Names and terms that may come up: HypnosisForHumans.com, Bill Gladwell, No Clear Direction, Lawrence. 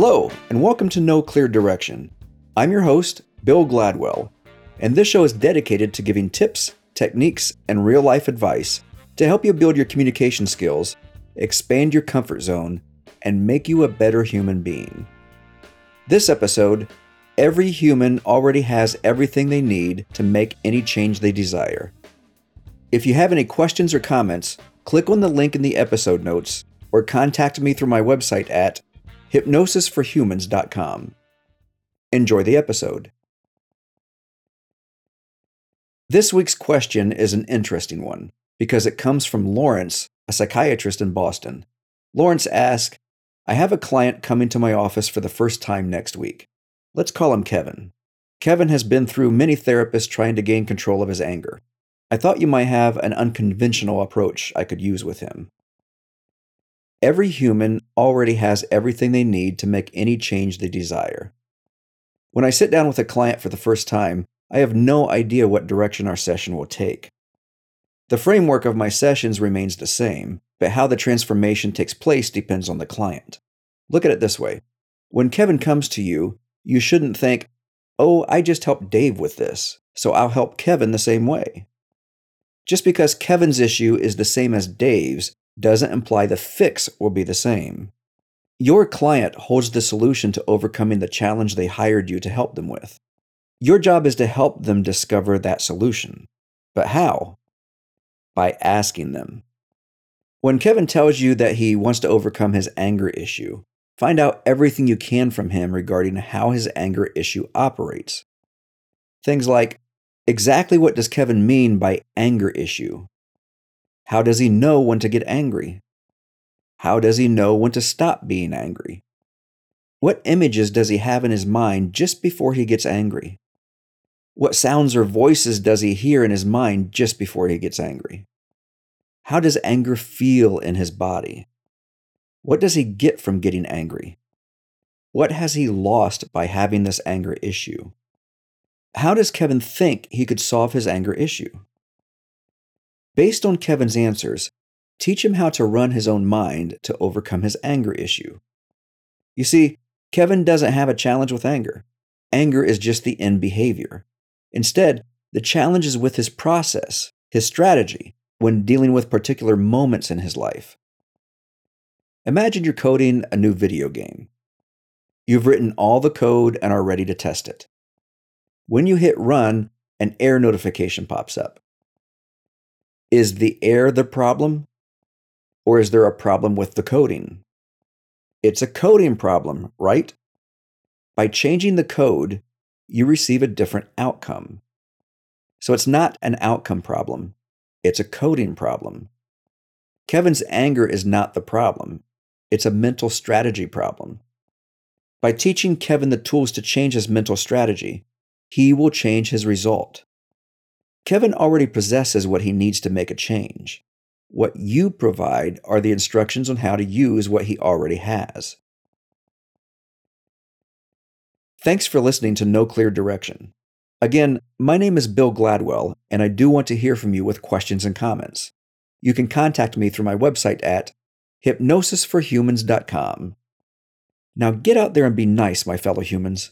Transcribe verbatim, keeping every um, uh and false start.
Hello, and welcome to No Clear Direction. I'm your host, Bill Gladwell, and this show is dedicated to giving tips, techniques, and real-life advice to help you build your communication skills, expand your comfort zone, and make you a better human being. This episode, every human already has everything they need to make any change they desire. If you have any questions or comments, click on the link in the episode notes or contact me through my website at hypnosis for humans dot com. Enjoy the episode. This week's question is an interesting one because it comes from Lawrence, a psychiatrist in Boston. Lawrence asks, I have a client coming to my office for the first time next week. Let's call him Kevin. Kevin has been through many therapists trying to gain control of his anger. I thought you might have an unconventional approach I could use with him. Every human already has everything they need to make any change they desire. When I sit down with a client for the first time, I have no idea what direction our session will take. The framework of my sessions remains the same, but how the transformation takes place depends on the client. Look at it this way. When Kevin comes to you, you shouldn't think, oh, I just helped Dave with this, so I'll help Kevin the same way. Just because Kevin's issue is the same as Dave's doesn't imply the fix will be the same. Your client holds the solution to overcoming the challenge they hired you to help them with. Your job is to help them discover that solution. But how? By asking them. When Kevin tells you that he wants to overcome his anger issue, find out everything you can from him regarding how his anger issue operates. Things like, exactly what does Kevin mean by anger issue? How does he know when to get angry? How does he know when to stop being angry? What images does he have in his mind just before he gets angry? What sounds or voices does he hear in his mind just before he gets angry? How does anger feel in his body? What does he get from getting angry? What has he lost by having this anger issue? How does Kevin think he could solve his anger issue? Based on Kevin's answers, teach him how to run his own mind to overcome his anger issue. You see, Kevin doesn't have a challenge with anger. Anger is just the end behavior. Instead, the challenge is with his process, his strategy, when dealing with particular moments in his life. Imagine you're coding a new video game. You've written all the code and are ready to test it. When you hit run, an error notification pops up. Is the error the problem, or is there a problem with the coding? It's a coding problem, right? By changing the code, you receive a different outcome. So it's not an outcome problem, it's a coding problem. Kevin's anger is not the problem, it's a mental strategy problem. By teaching Kevin the tools to change his mental strategy, he will change his result. Kevin already possesses what he needs to make a change. What you provide are the instructions on how to use what he already has. Thanks for listening to No Clear Direction. Again, my name is Bill Gladwell, and I do want to hear from you with questions and comments. You can contact me through my website at hypnosis for humans dot com. Now get out there and be nice, my fellow humans.